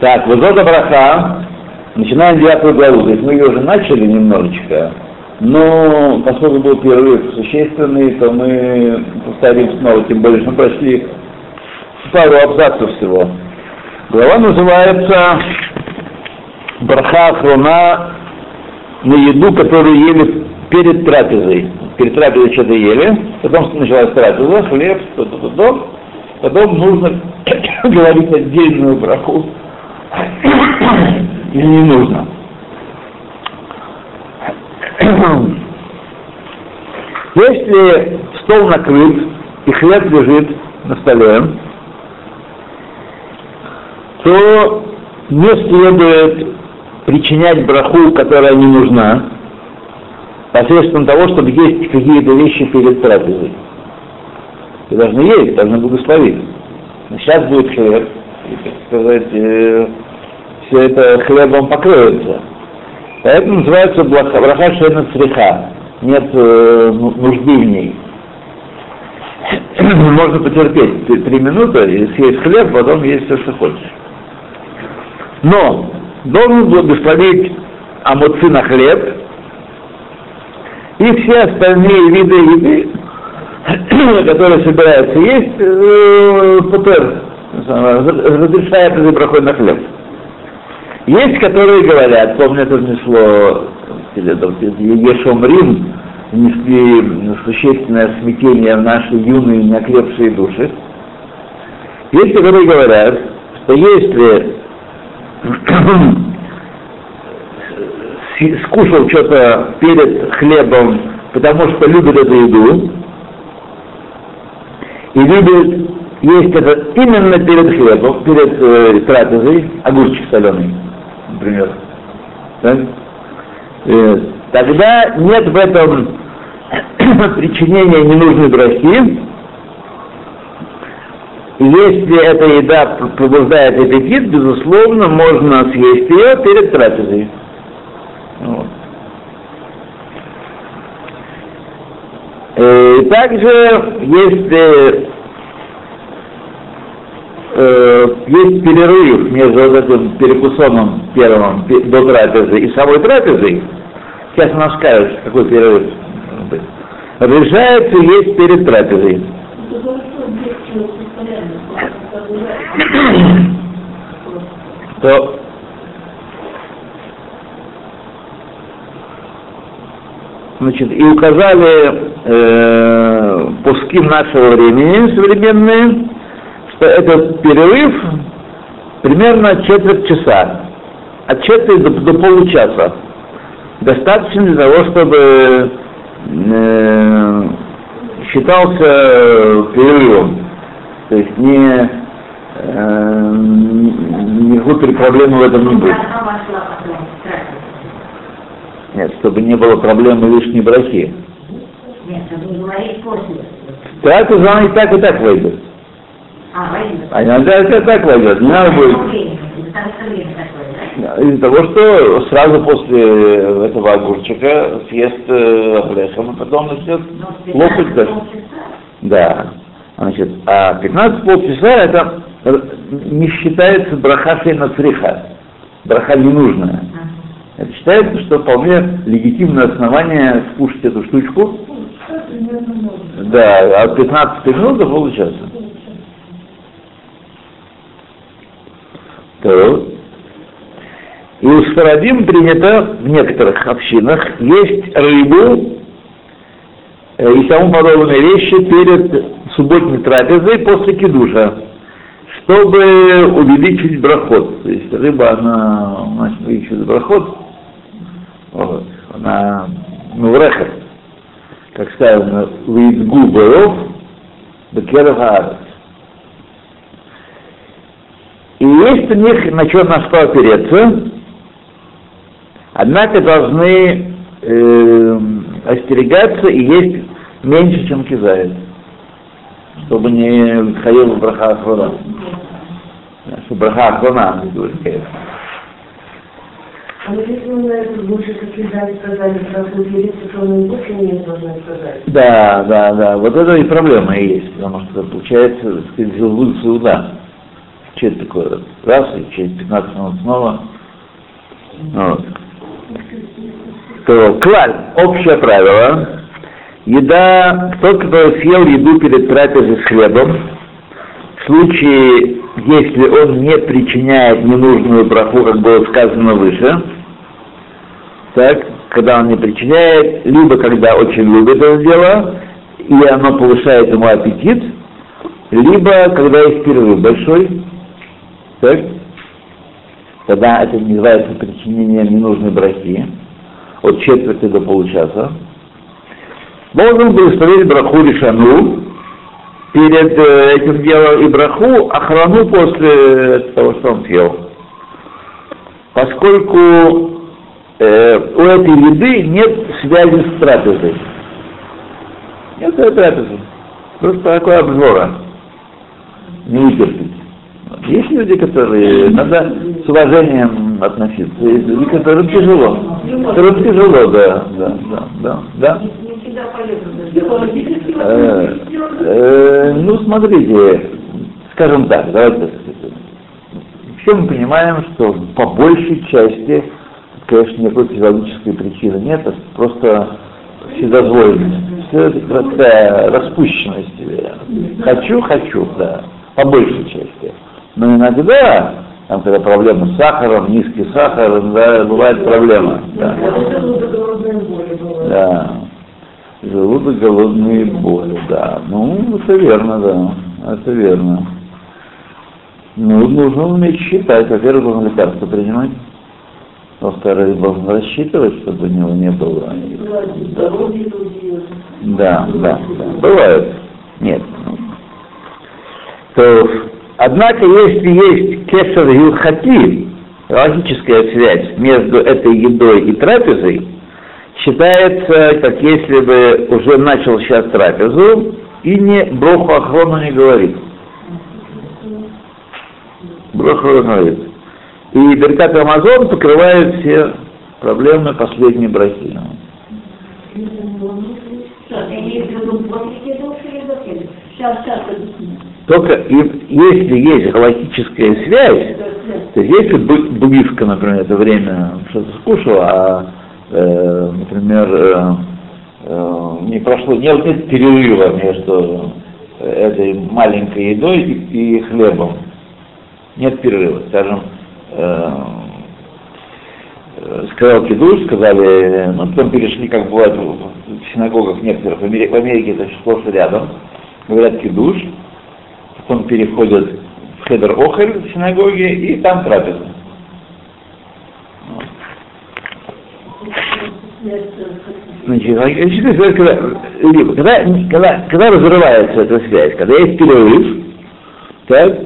Так, Везот Браха, начинаем 9 главу. То есть мы ее уже начали немножечко, но поскольку был перерыв существенный, то мы повторим снова, тем более, что мы прошли пару абзацев всего. Глава называется «Браха ахрона на еду, которую ели перед трапезой». Перед трапезой что-то ели, потом началась трапеза, хлеб, то-то-то-то. Потом нужно говорить отдельную браху. Или не нужно. Если стол накрыт и хлеб лежит на столе, то не следует причинять браху, которая не нужна, посредством того, чтобы есть какие-то вещи перед трапезой. Вы должны есть, должны благословить. Сейчас будет хлеб, и, так сказать, все это хлебом покроется. Поэтому называется браха шэна сриха. Нет нужды в ней. Можно потерпеть 3 минуты и съесть хлеб, потом есть все, что хочешь. Но должен благословить амуцы на хлеб и все остальные виды еды, которые собираются есть, путер разрешает этой брахой на хлеб. Есть, которые говорят, помню, это внесло Ешомрим, внесли существенное смятение в наши юные неокрепшие души. Есть, которые говорят, что если скушал что-то перед хлебом, потому что любит эту еду, и любит есть это именно перед хлебом, перед трапезой, огурчик соленый, например. Так? Тогда нет в этом причинения ненужной брахи. Если эта еда пробуждает аппетит, безусловно, можно съесть ее перед трапезой. Вот. И также есть перерыв между вот этим перекусоном первым до трапезы и самой трапезой. Сейчас она скажет, какой перерыв. Разрешается есть перед трапезой. То значит, и указали пуски нашего времени современные, что этот перерыв примерно четверть часа, от четверти до получаса. Достаточно для того, чтобы считался перерывом. То есть никакой проблемы в этом не будет. Нет, чтобы не было проблемы лишней брахи. Нет, чтобы не говорить после. Трапеза она и так войдет. А иногда и так войдет. Не надо будет. Из-за того, что сразу после этого огурчика съест облехом, и потом начнет лопать дальше. Да. Значит, а 15 полчаса это не считается браха шэна сриха. Браха ненужная. Это считается, что вполне легитимное основание скушать эту штучку. Да, от 15 минут до получаса. То. И у сфарадим принято в некоторых общинах есть рыбу и тому подобные вещи перед субботней трапезой после кидуша, чтобы увеличить брахот. То есть рыба, она у нас увеличивает брахот. Вот. Она, муврехет, как сказано, лейдгу баров, бекеров аарец. И есть у них на что опереться, однако должны остерегаться и есть меньше, чем кизаяц, чтобы не ходил в браха ахрона. Чтобы браха ахрона, не говорит, конечно. А если мы на этом лучше, как кизаяц сказали, что опереться, то мы больше не должны сказать. Да, да, да, вот это и проблема есть, потому что получается, так сказать, злую суда. через такой раз, и через 15 минут снова. Вот. То клаль, общее правило, еда, тот, который съел еду перед трапезой с хлебом, в случае, если он не причиняет ненужную браху, как было сказано выше, так, когда он не причиняет, либо когда очень любит это дело, и оно повышает ему аппетит, либо когда есть перерыв большой, так, тогда это называется причинением ненужной брахи, от четверти до получаса, должен представить браху решану перед этим делом и браху охрану после того, что он съел. Поскольку у этой еды нет связи с трапезой. Нет трапезы. Просто такое обзора. Не вытерпеть. Есть люди, которые надо с уважением относиться, есть люди, которым тяжело. Которым тяжело, да. Не всегда полезно. Ну, смотрите, скажем так, давайте. Все мы понимаем, что по большей части, конечно, никакой физиологической причины нет, а просто вседозволенность, все это такая распущенность. Хочу, да, по большей части. Но иногда, там, когда проблема с сахаром, низкий сахар, да, бывает проблема. Да. Да. Желудок, голодные боли, да. Ну, это верно, да. Это верно. Ну, нужно уметь считать. Во-первых, нужно лекарства принимать. Во-вторых, должен рассчитывать, чтобы у него не было. Да. Бывает. Нет. То... Однако, если есть кесар юхати, логическая связь между этой едой и трапезой, считается, как если бы уже начал сейчас трапезу и не броху ахрону не говорит. Броху ахрону говорит. И Деркат Гамазон покрывает все проблемы последней брахи. Только если есть галактическая связь, то есть если близко, например, это время что-то скушало, а, например, не прошло, нет перерыва между этой маленькой едой и хлебом. Нет перерыва. Скажем, сказал Кидуш, сказали, ну, потом перешли, как бывает в синагогах некоторых, в Америке это сплошь рядом, говорят Кидуш, потом переходят в Хедер-Охель в синагоге, и там трапеза. Значит, когда разрывается эта связь, когда есть перерыв, так,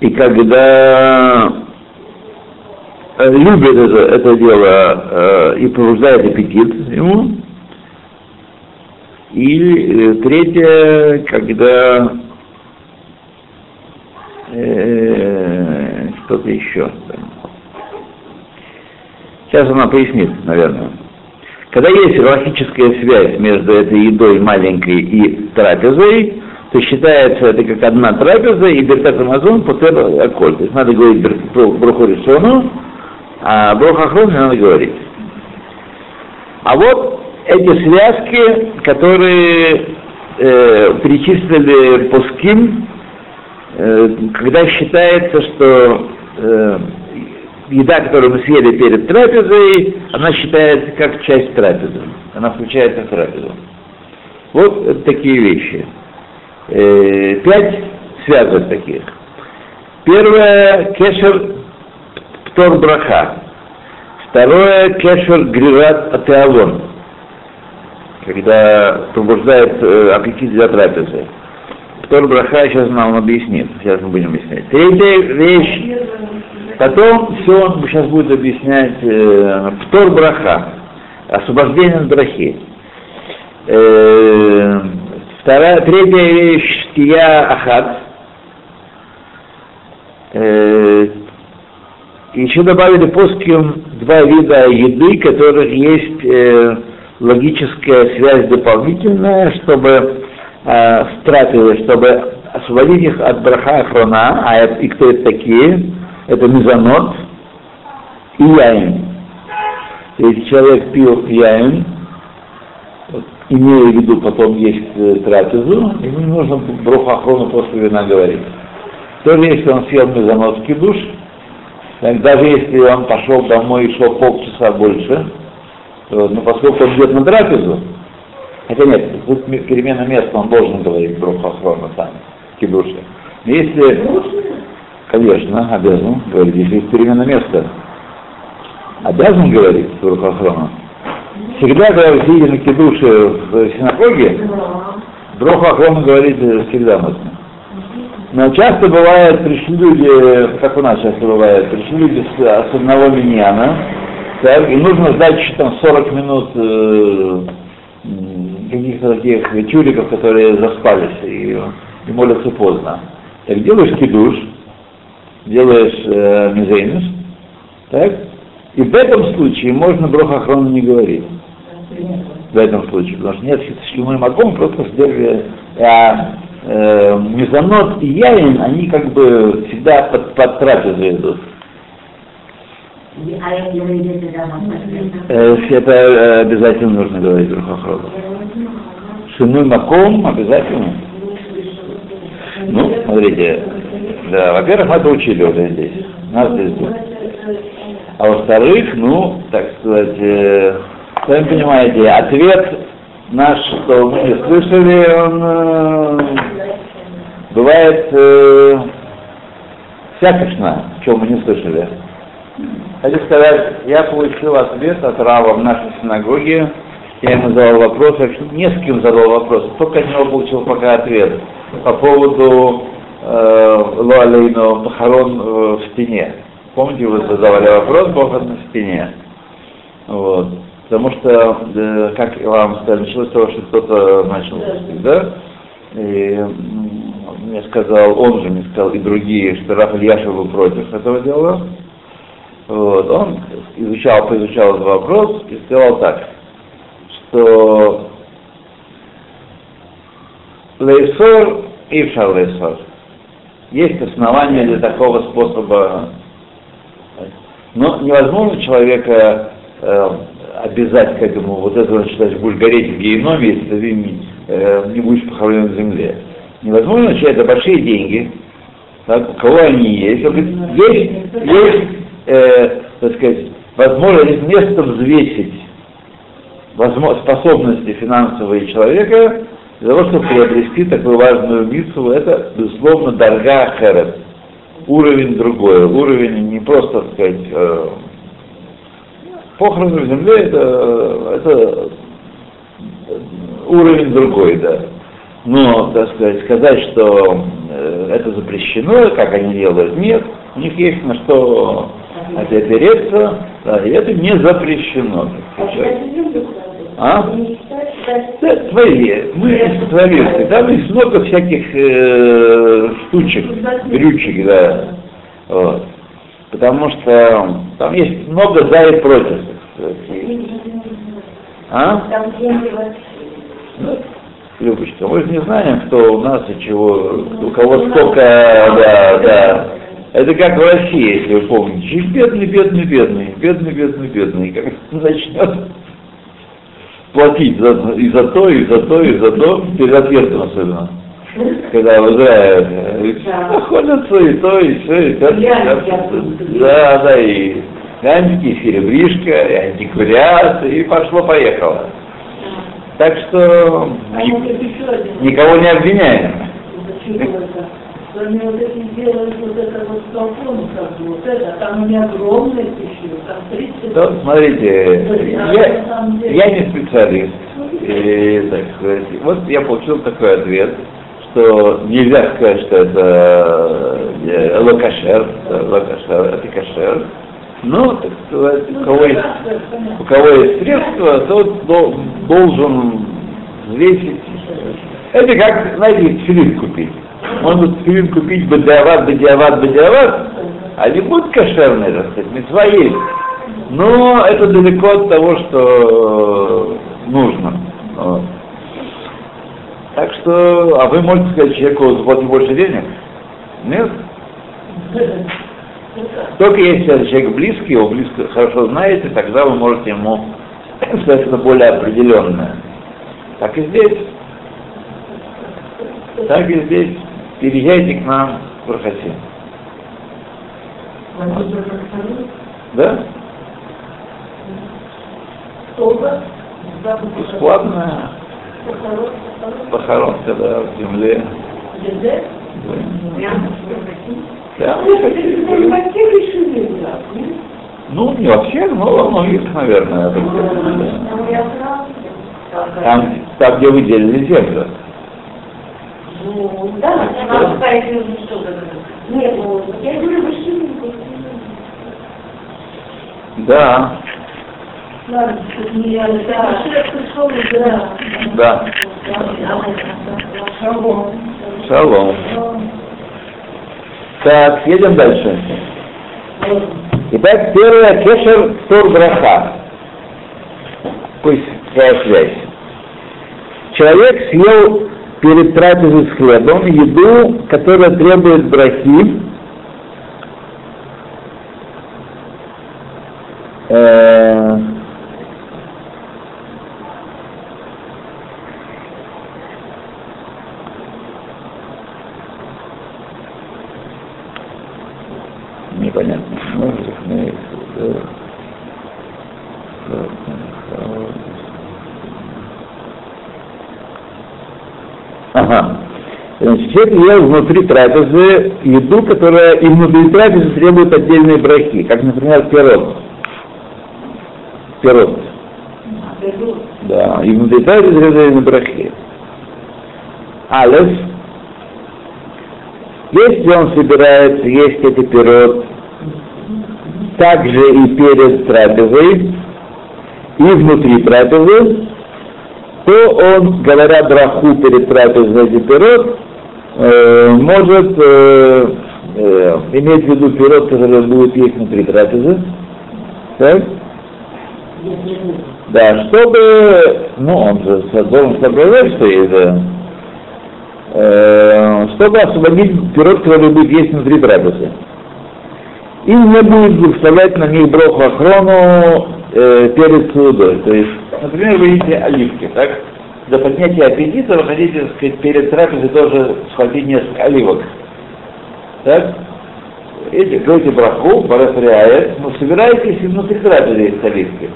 и когда любит это дело и пробуждает аппетит ему, и третье, когда что-то еще. Сейчас она пояснит, наверное. Когда есть логическая связь между этой едой маленькой и трапезой, то считается это как одна трапеза, и Беркат Амазон потер околь. То есть надо говорить броху решону, а броху ахрону не надо говорить. А вот эти связки, которые перечислили пуским, когда считается, что еда, которую мы съели перед трапезой, она считается как часть трапезы. Она включается в трапезу. Вот такие вещи. 5 связок таких. Первое — Кешер Пторбраха. Второе — Кешер Грират Атеолон, когда пробуждает аппетит для трапезы. Птор-браха, сейчас нам объяснит, сейчас мы будем объяснять. Третья вещь, потом все он сейчас будет объяснять. Птор-браха, освобождение от брахи. Третья вещь, стия ахат. Еще добавили поским 2 вида еды, которых есть логическая связь дополнительная, чтобы стратили, чтобы освободить их от браха ахрона, и кто это такие? Это мезонот и яин. Если человек пил яин, имея в виду потом есть трапезу, ему не нужно браху ахрону после вина говорить. То ли если он съел мезонот кидуш, даже если он пошел домой и шел полчаса больше, то, поскольку он идет на трапезу, хотя нет, тут перемена места, он должен говорить браху ахрону сам, кидуши. Если, конечно, обязан говорить, если есть перемена места, обязан говорить браху ахрону. Всегда, когда вы сидите на кидуше в синагоге, браху ахрона говорит всегда нужно. Но часто бывает, пришли люди, как у нас часто бывает, пришли люди с одного миньяна, так, и нужно ждать еще там 40 минут каких-то таких вечуриков, которые заспались и молятся поздно. Так делаешь кидуш, делаешь мизейнус, так? И в этом случае можно браху ахрона не говорить. В этом случае, потому что нет Шинуй маком, просто сдерживая. А мезонот и яин, они как бы всегда под трапезу идут. Это обязательно нужно говорить браху ахрона. Шинуй маком обязательно. Смотрите, да, во-первых, мы это учили уже здесь. Нас здесь будет. А во-вторых, так сказать, сами понимаете, ответ наш, что мы слышали, он бывает всякошно, чего мы не слышали. Хочу сказать, я получил ответ от рава в нашей синагоге, я ему задал вопрос, я не с кем задал вопрос, только от него получил пока ответ по поводу лоалейно похорон в стене. Помните, вы задавали вопрос, похорон на стене. Вот. Потому что, как вам сказали, началось с того, что кто-то начал пустить, да? И мне сказал, он же мне сказал, и другие, что Раф Ильяшев был против этого дела. Вот. Он поизучал этот вопрос и сказал так, что лейсор и вшар лейсор. Есть основания для такого способа. Но невозможно человека обязать к этому, вот это он считает, будешь гореть в гееноме, если ты не будешь похоронен в земле. Невозможно, что это большие деньги, так, у кого они есть. Он говорит, есть так сказать, возможность вместо взвесить способности финансовые человека для того, чтобы приобрести такую важную мицву, это, безусловно, дорога ахерет. Уровень другой, уровень не просто, так сказать, похороны в земле, это уровень другой, да. Но, так сказать, сказать, что это запрещено, как они делают, нет. У них есть на что опереться, да, и это не запрещено. Да, мы творили, там есть много всяких штучек, брючек, да. Вот. Потому что там есть много за и против. Там деньги вообще. Любочка, мы же не знаем, что у нас и чего, у кого сколько, да. Это как в России, если вы помните. Бедный, как начнет платить и за то, перед отъездом особенно. Когда в Израиле находятся и то, и все, и так. Да, и лянтики, и серебришка, и антиквариат, и пошло-поехало. Так что никого не обвиняем. Кроме вот этих делают вот это вот столком, как бы вот это, там у меня огромные тысячи, там 30... Да, смотрите, я не специалист, и, так сказать, вот я получил такой ответ, что нельзя сказать, что это локашер, это кашер, но, так сказать, у кого есть средства, тот должен взвесить. Это как, знаете, филин купить. Можно филин купить бадиават, а не будет кошерный, так сказать, мицва есть. Но это далеко от того, что нужно. Вот. Так что, а вы можете сказать человеку, заплати больше денег? Нет? Только если человек близкий, его близко хорошо знаете, тогда вы можете ему сказать это более определенное. Так и здесь. Так и здесь. Переезжайте к нам в Брахасе. Да? Бесплатная похоронка, да, в земле. Да, ну, не вообще, но многих, наверное, там, где выделили землю. Ну, да, надо сказать, что нет, я говорю, большие. Да. Да. Шалом. Шалом. Так, едем дальше. Итак, первое, Кешер Пторбраха. Пусть твоя связь. Человек съел перед трапезой с хлебом еду, которая требует брахи, непонятно. Ага. Значит, человек ел внутри трапезы еду, которая и внутри трапезы требует отдельной брахи, как, например, пирот. Да, и внутри трапезы требует брахи. Алеф. Если он собирается есть этот пирот также и перед трапезой, и внутри трапезы, то он, говоря браху перед трапезой за пирот, может иметь в виду пирот, который будет есть внутри трапезы. Так? Да, чтобы, ну, он же должен соображать, что это, чтобы освободить пирот, который будет есть внутри трапезы. И не будет вставлять на них браху ахрону перед судой. То есть, например, вы едите оливки, так? Для поднятия аппетита вы хотите, так сказать, перед трапезой тоже схватить несколько оливок. Так? Или говорите браху, барахриаэт, но собираетесь и внутри трапезы есть оливки.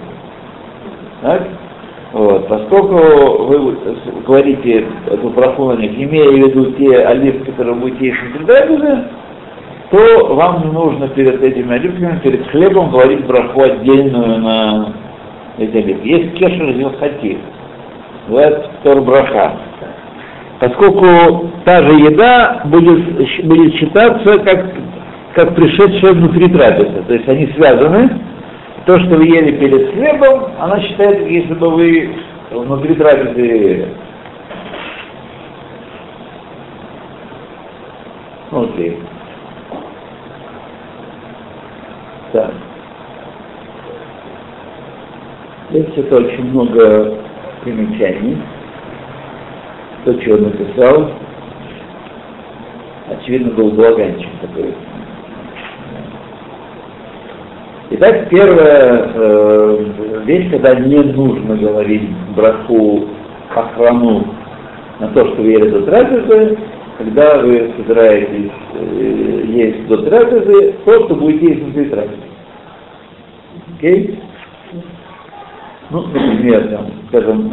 Так? Вот. Поскольку вы говорите эту браху на них, имея в виду те оливки, которые будете есть внутри трапезы, то вам не нужно перед этими оливками, перед хлебом говорить браху отдельную на эти оливки. Есть кешер грират Атеолон. Поскольку та же еда будет считаться как пришедшая внутри трапезы. То есть они связаны. То, что вы ели перед хлебом, она считается, если бы вы внутри трапезы ели. Внутри. Да. Здесь это очень много примечаний. То, что он написал, очевидно, был благанчик такой. Итак, первая вещь, когда не нужно говорить браху ахрону на то, что вы ели до трапезы, когда вы собираетесь есть до трапезы, просто будете есть внутри трапезы. Окей? Ну, например, там, скажем,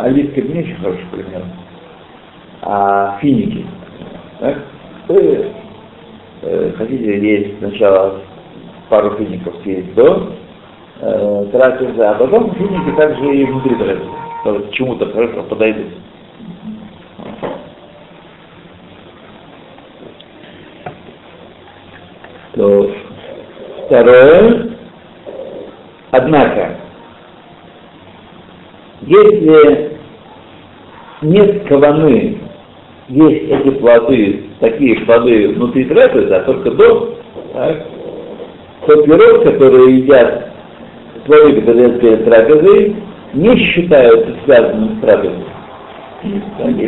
оливки не очень хороший пример, а финики. Так? Вы хотите есть сначала пару фиников съесть до трапезы, а потом финики также и внутри трапезы. К чему-то хорошо подойдут. То второе. Однако, если нет каваны есть эти плоды, такие плоды внутри трапезы, а только до, так, то пирот, которые едят, плоды, которые едят перед трапезой, не считаются связанными с трапезой. Они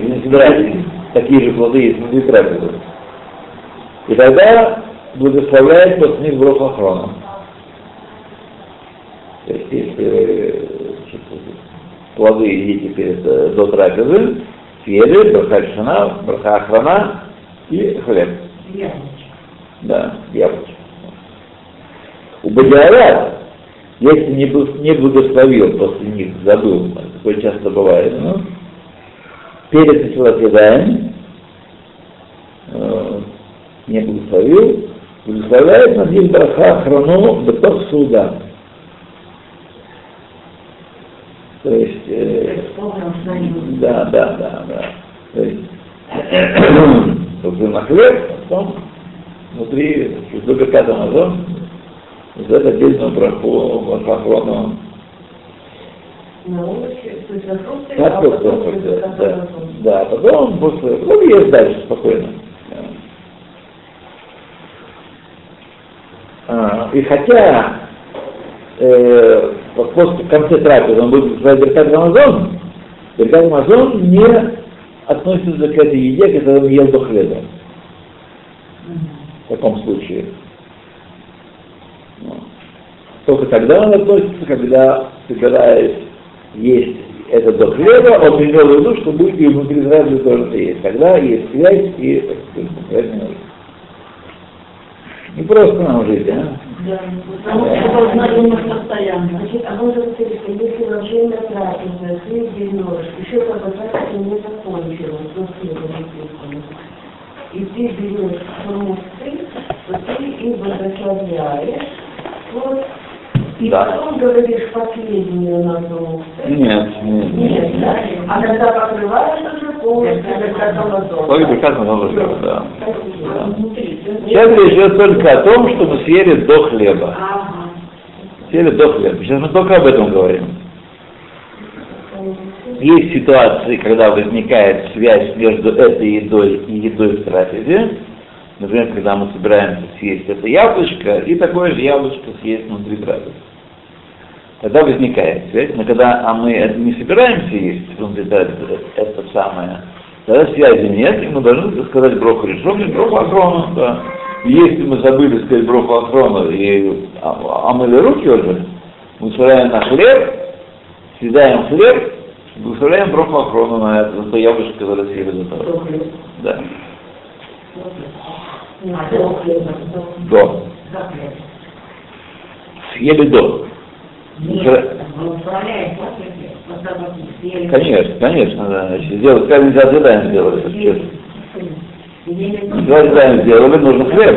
не собирались такие же плоды изнутри трапезы. И тогда благословляет тот них Браха ахрона. То есть, если плоды едите перед до трапезы, съели, браха ахрона и хлеб. Яблочко. Да, яблочко. У Бадиара, если не благословил после них, забыл, такое часто бывает, ну, перед человеком не благословил, благословляет над ним браха ахрону бетох суда. То есть, То есть, на хлеб, потом внутри, из Деркат Гамазон, из этого отдельного браху, ахрону. На овощи, то есть на фрукты, а потом да, потом после, ну, есть дальше спокойно. И хотя после конца трапезы он будет называть Деркат Гамазон не относится к этой еде, которую он ел до хлеба. В таком случае. Только тогда он относится, когда собираясь есть это до хлеба, он имел в виду, что будет и внутри сразу тоже есть. Тогда есть связь и конкретный ужин. Не просто нам жить, а? Да, потому что должна думать постоянно. Значит, а мы говорили, что если вообще на трапезы, среди нож, еще показать, что не закончилось, но следующий путь. И ты берешь фрукты, то ты их благословляешь. Вот. И да. Потом говоришь последнюю на дом. Нет, да? А когда покрываешь уже полностью, когда голодом. Ой, прекрасно голодом, да. Сейчас речь идет только о том, что мы съели до хлеба. Съели до хлеба. Сейчас мы только об этом говорим. Есть ситуации, когда возникает связь между этой едой и едой в трапезе. Например, когда мы собираемся съесть это яблочко, и такое же яблочко съесть внутри трапезы. Тогда возникает связь, но когда мы не собираемся есть внутри трапезы, это самое, тогда связи нет, и мы должны сказать браху решен, браху ахрону, да. Если мы забыли сказать браху ахрону и омыли руки уже, мы сваляем на хлеб, съедаем хлеб, выставляем браху ахрону на это, на то яблочко, которое съели до того. Да. До. Съели до. Конечно, да. Сделать, как нельзя ожидаем сделать. Нельзя ожидаем сделать, нужно хлеб.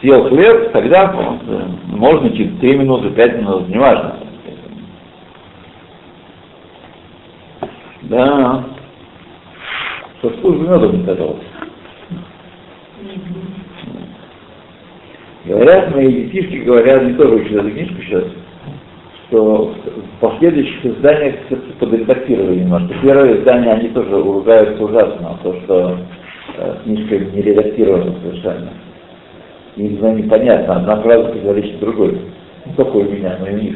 Съел хлеб, тогда можно через 3 минуты, 5 минут, неважно. Да. Со вкусом медом не казалось. Говорят, мои детишки говорят, они тоже учат эту книжку сейчас, что в последующих изданиях все-таки подредактировали немножко. Первое издание они тоже ругаются ужасно, то, что книжка не редактирована совершенно. Им непонятно, одна фраза противоречит другой. Не только у меня, но и у них.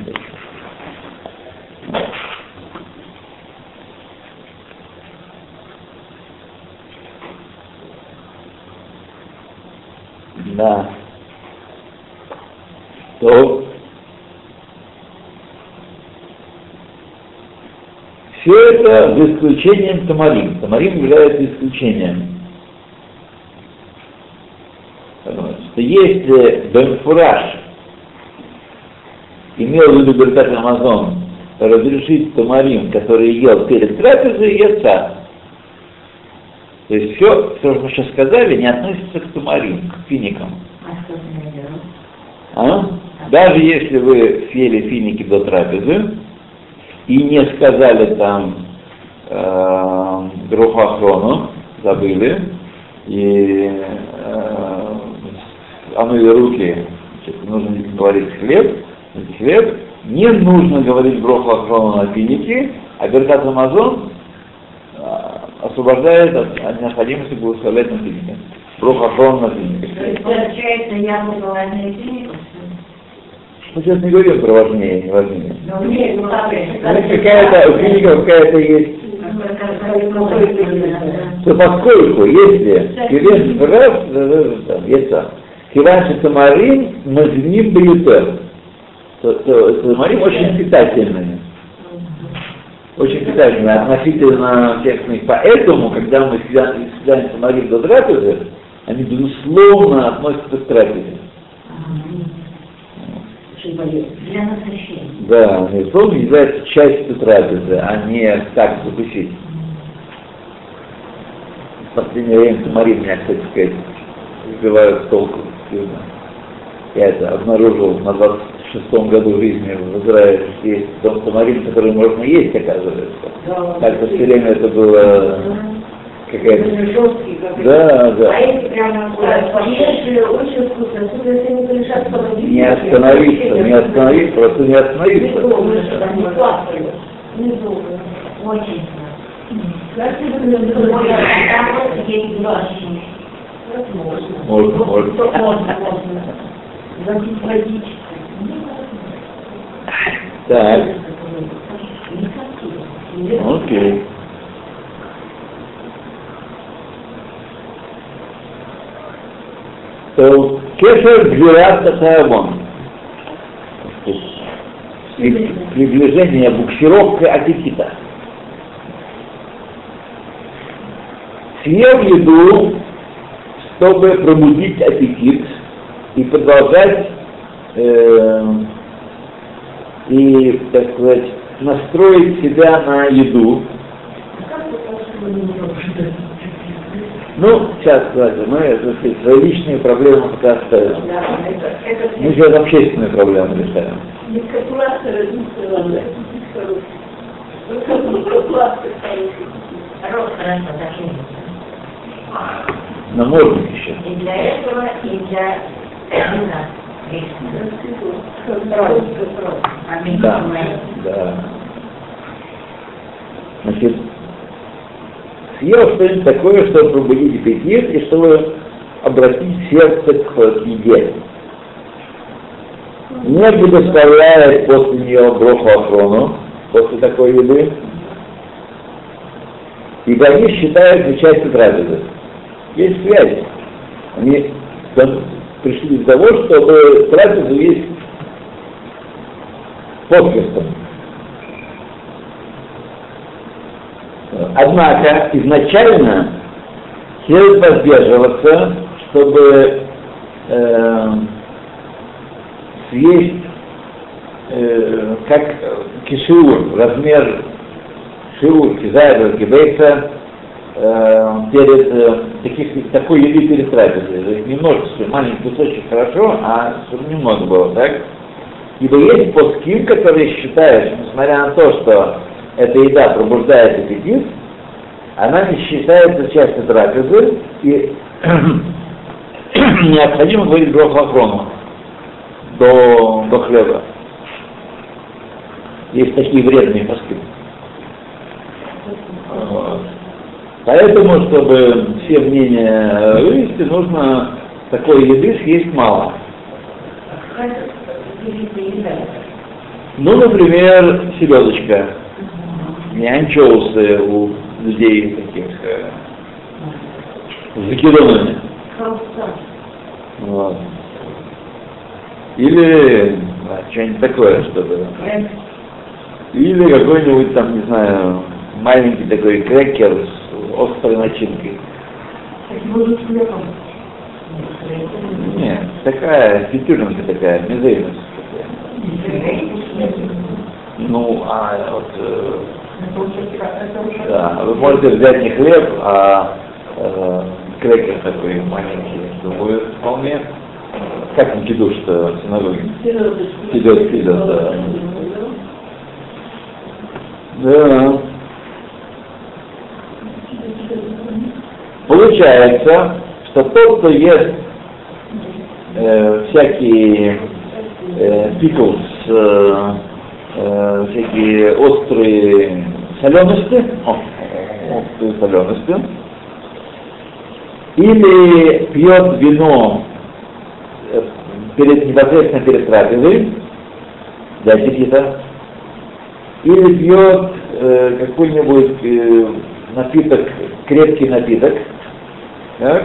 Да. То все это за исключением тамарин. Тамарин является исключением. Что если Бенфураж имел в виду Деркат Гамазон разрешить тамарин, который ел перед трапезой, ест сад. То есть все, что мы сейчас сказали, не относится к тамарин, к финикам. Даже если вы съели финики до трапезы и не сказали там браху ахрону, забыли, и омыли руки, нужно говорить хлеб, не нужно говорить браху ахрону на финики, а Деркат Гамазон освобождает от необходимости благословлять на финике. Браха ахрона на финике. То есть, получается, яблоко важнее фиников? Ну, сейчас не говорим про важнее, не важнее. Но у фиников какая-то есть что поскольку если через брак, яйца, киванши тамарин, мазиним бьютер, то тамарин очень питательный. Очень питательно относительно всех них. Поэтому, когда мы съедаем тамарин до трапезы, они, безусловно, относятся к трапезе. Для насыщения. Да, безусловно, является частью трапезы, а не так закусить. В последнее время тамарин меня, кстати сказать, сбивают с толку. Я это обнаружил на 26-м году жизни в Израиле. Есть дом тамарин, который можно есть, оказывается. Да, так-то все время это было... Какая-то... Да. А если прямо поешь, очень вкусно, тут если не полежать, то... Не остановиться. Недолго, очень. Можно. Забить водичку. Так. Окей. Кешер Грират Атеолон. Приближение, буксировка аппетита. Съел еду, чтобы пробудить аппетит и продолжать, и, так сказать, настроить себя на еду. Ну, сейчас, ладно, мы это, сказать, свои личные проблемы пока оставим. Мы сейчас общественные проблемы решаем. Но можно еще. И для этого, и для вина. Да. Значит, съел что-нибудь такое, чтобы пробудить аппетит и чтобы обратить сердце к еде. Не благословляет после нее браху ахрону, после такой еды, ибо они считают частью трапезы. Есть связь. Они пришли из того, чтобы трапезу есть подвеском. Однако изначально следует воздерживаться, чтобы съесть как кишиул, размер шиур, кизаяц, кибейца, такой еды перед трапезой. Немножко, маленький кусочек хорошо, а немного было, так? Ибо есть поским, которые считают, несмотря на то, что эта еда пробуждает аппетит, она не считается частью трапезы и необходимо говорить браху ахрону до хлеба. Есть такие вредные поским. Поэтому, чтобы все мнения вывести, нужно такой еды съесть мало. Ну, например, селедочка. Не анчоусы у людей таких закидонами. Вот. Или что-нибудь такое, чтобы... Или какой-нибудь там, не знаю, маленький такой крекер с острой начинкой. Нет, такая петюринка такая, мезонот. Ну, а вот... Да, вы можете взять не хлеб, а крекер такой маленький, думаю, вполне. Как на кидуш-то в синагоге? Пирот-кубешват, да. Да. Получается, что тот, кто ест всякие пиклс, всякие острые солености, или пьет вино непосредственно перед трапезой для аппетита, или пьет какую-нибудь напиток, крепкий напиток, так?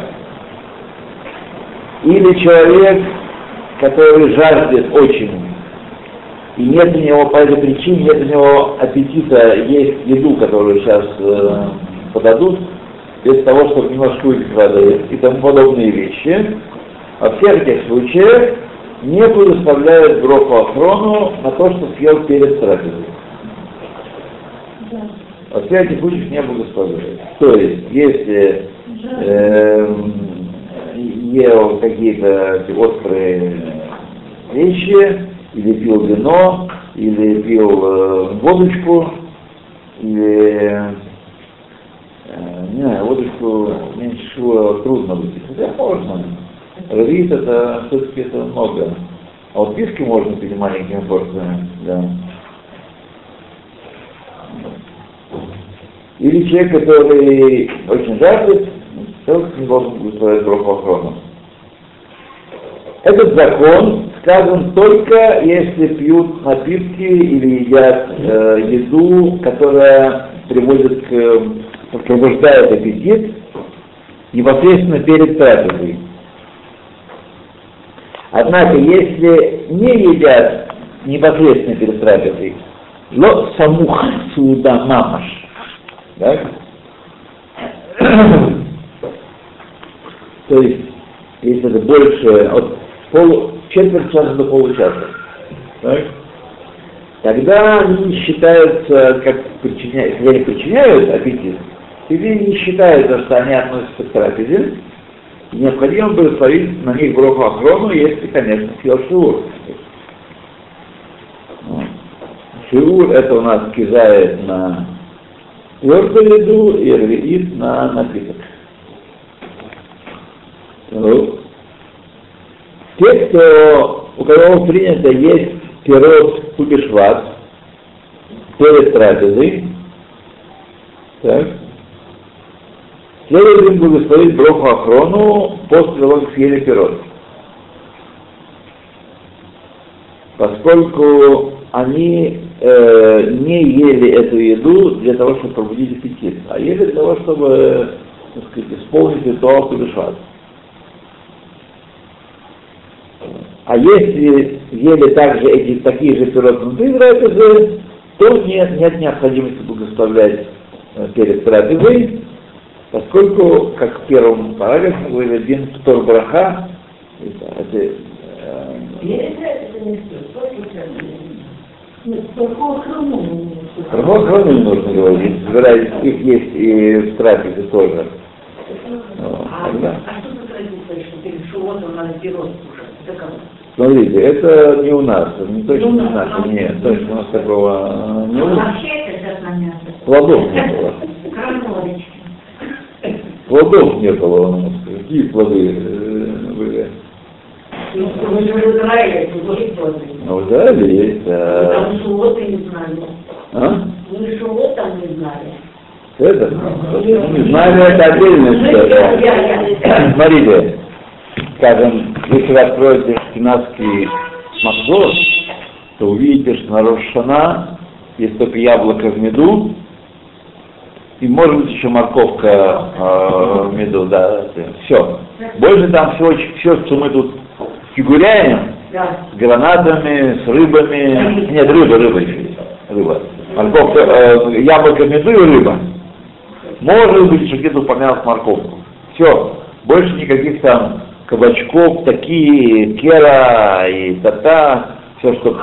Или человек, который жаждет очень, и нет у него по этой причине, нет у него аппетита есть еду, которую сейчас подадут, без того, чтобы немножко выпить воды и тому подобные вещи. Во всех этих случаях не предоставляют браху ахрону на то, что съел перед трапезой. Во всех этих случаях не предоставляют. То есть, если ел какие-то острые вещи, или пил вино, или пил водочку, или не знаю, водочку меньше всего трудно выпить. Хотя можно. Рвит это все-таки это много. А вот виски можно пить маленькими порциями, да. Или человек, который очень жаждет, человек не должен устроить браху ахрона. Этот закон сказан только если пьют напитки или едят еду, которая приводит к, пробуждает аппетит непосредственно перед трапезой. Однако, если не едят непосредственно перед трапезой, ло самух суда мамаш, так? То есть, если это больше от четверть часа до получаса, так? Тогда они считаются, как причиняют, если они причиняют аппетит, или не считают, что они относятся к трапезе, необходимо благословить на них браху ахрону, если, конечно, съел шиур. Шиур — это у нас кизаяц на твердую еду и рвеит на напиток. Те, кто, у кого принято есть пирот-кубешват перед трапезой, так, следует им благословить браху ахрону после того, как съели пирот, поскольку они не ели эту еду для того, чтобы пробудить аппетит, а ели для того, чтобы, так сказать, исполнить ритуал кубешват. А если ели также эти, такие же пироты внутри трапезы, то нет необходимости благословлять перед трапезой, поскольку, как в первом параграфе, мы видим Птор-браха, это... Браху ахрону не нужно говорить, их есть и в трапезе тоже. А что за традиция, что перед шулотом надо пирот кушать? Смотрите, это не у нас, не точно у нас, нет, точно у нас такого не было. Вообще это занятно. Плодов не было. Плодов не было у нас. Какие плоды были? Мы же в Израиле, тоже плоды. А в Израиле есть. Там шулоты не знали. А? Мы шулотом не знали. Это? Не знали, это отдельная история. Смотрите, скажем, если вы откроете шкиназский махзор, то увидите, что на Рош ха-Шана есть только яблоко в меду, и может быть еще морковка в меду, да, все. Больше там все, что мы тут фигуряем, с гранатами, с рыбами, нет, рыба еще есть, рыба. Морковка, яблоко в меду и рыба. Может быть, что где-то упоминалось морковку. Все, больше никаких там кабачков, такие, кера и тата, все, что...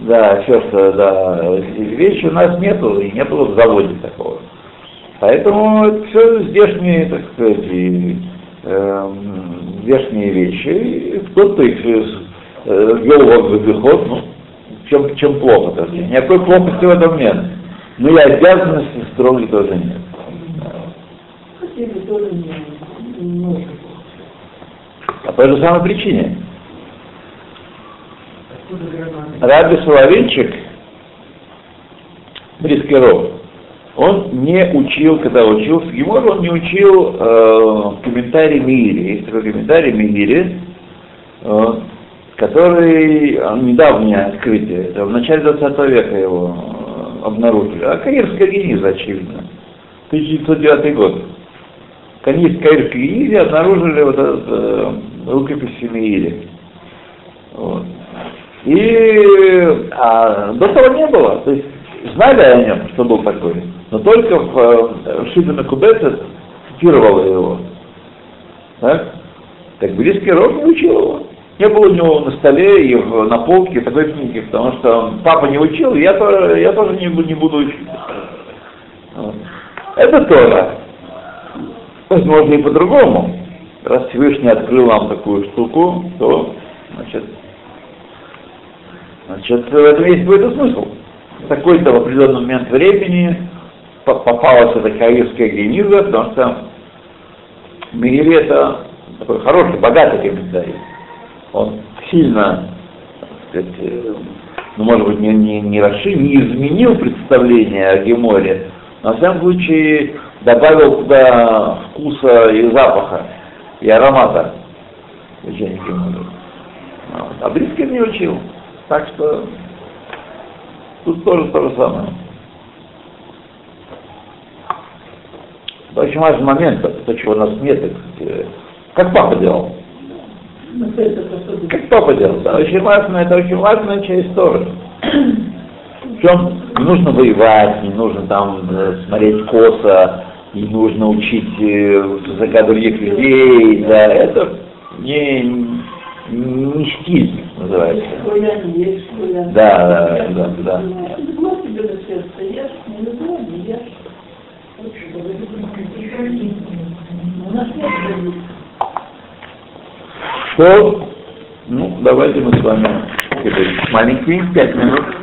Да, все, что, да, вещи у нас нету, и не было в заводе такого. Поэтому это все здешние, так сказать, здешние вещи, и кто-то их ввел в обиход, ну, чем плохо-то. Никакой плохости в этом нет. Но и обязанности строгой тоже нет. А по той же самой причине. Раби Соловинчик, Брискеров, он не учил, когда учился Гемор, он не учил комментарий Меири. Есть такой комментарий Меири, который недавнее открытие, это в начале 20 века его обнаружили. А Каирская Гениза, очевидно. 1909 год. Конец Каирской Генизы обнаружили вот этот рукопись Симеили. Вот. И до того не было. То есть знали о нем, что был такой. Но только в Шипино-Кубете цитировал его. Так Брискеров не учил его. Не было у него на столе и на полке такой книги, потому что папа не учил, я тоже не буду учить. Вот. Это тоже. Возможно, и по-другому. Раз Всевышний открыл нам такую штуку, то, значит, в этом есть какой-то смысл. В такой-то в определенный момент времени попалась эта Каирская Гениза, потому что Меири — это такой хороший, богатый комментарий. Он сильно, так сказать, ну, может быть, не изменил представление о геморе, но в всяком случае добавил туда вкуса и запаха, и аромата лечения гемора. Вот. А Брискер не учил. Так что тут тоже то же самое. Это очень важный момент, то, чего у нас нет. Как папа делал. Как папа делал, да. Это очень важная часть тоже. Причем не нужно воевать, не нужно там смотреть косо, не нужно учить языка других людей, да, это не стиль называется. Есть, да. Что? Ну, давайте мы с вами маленькие 5 минут.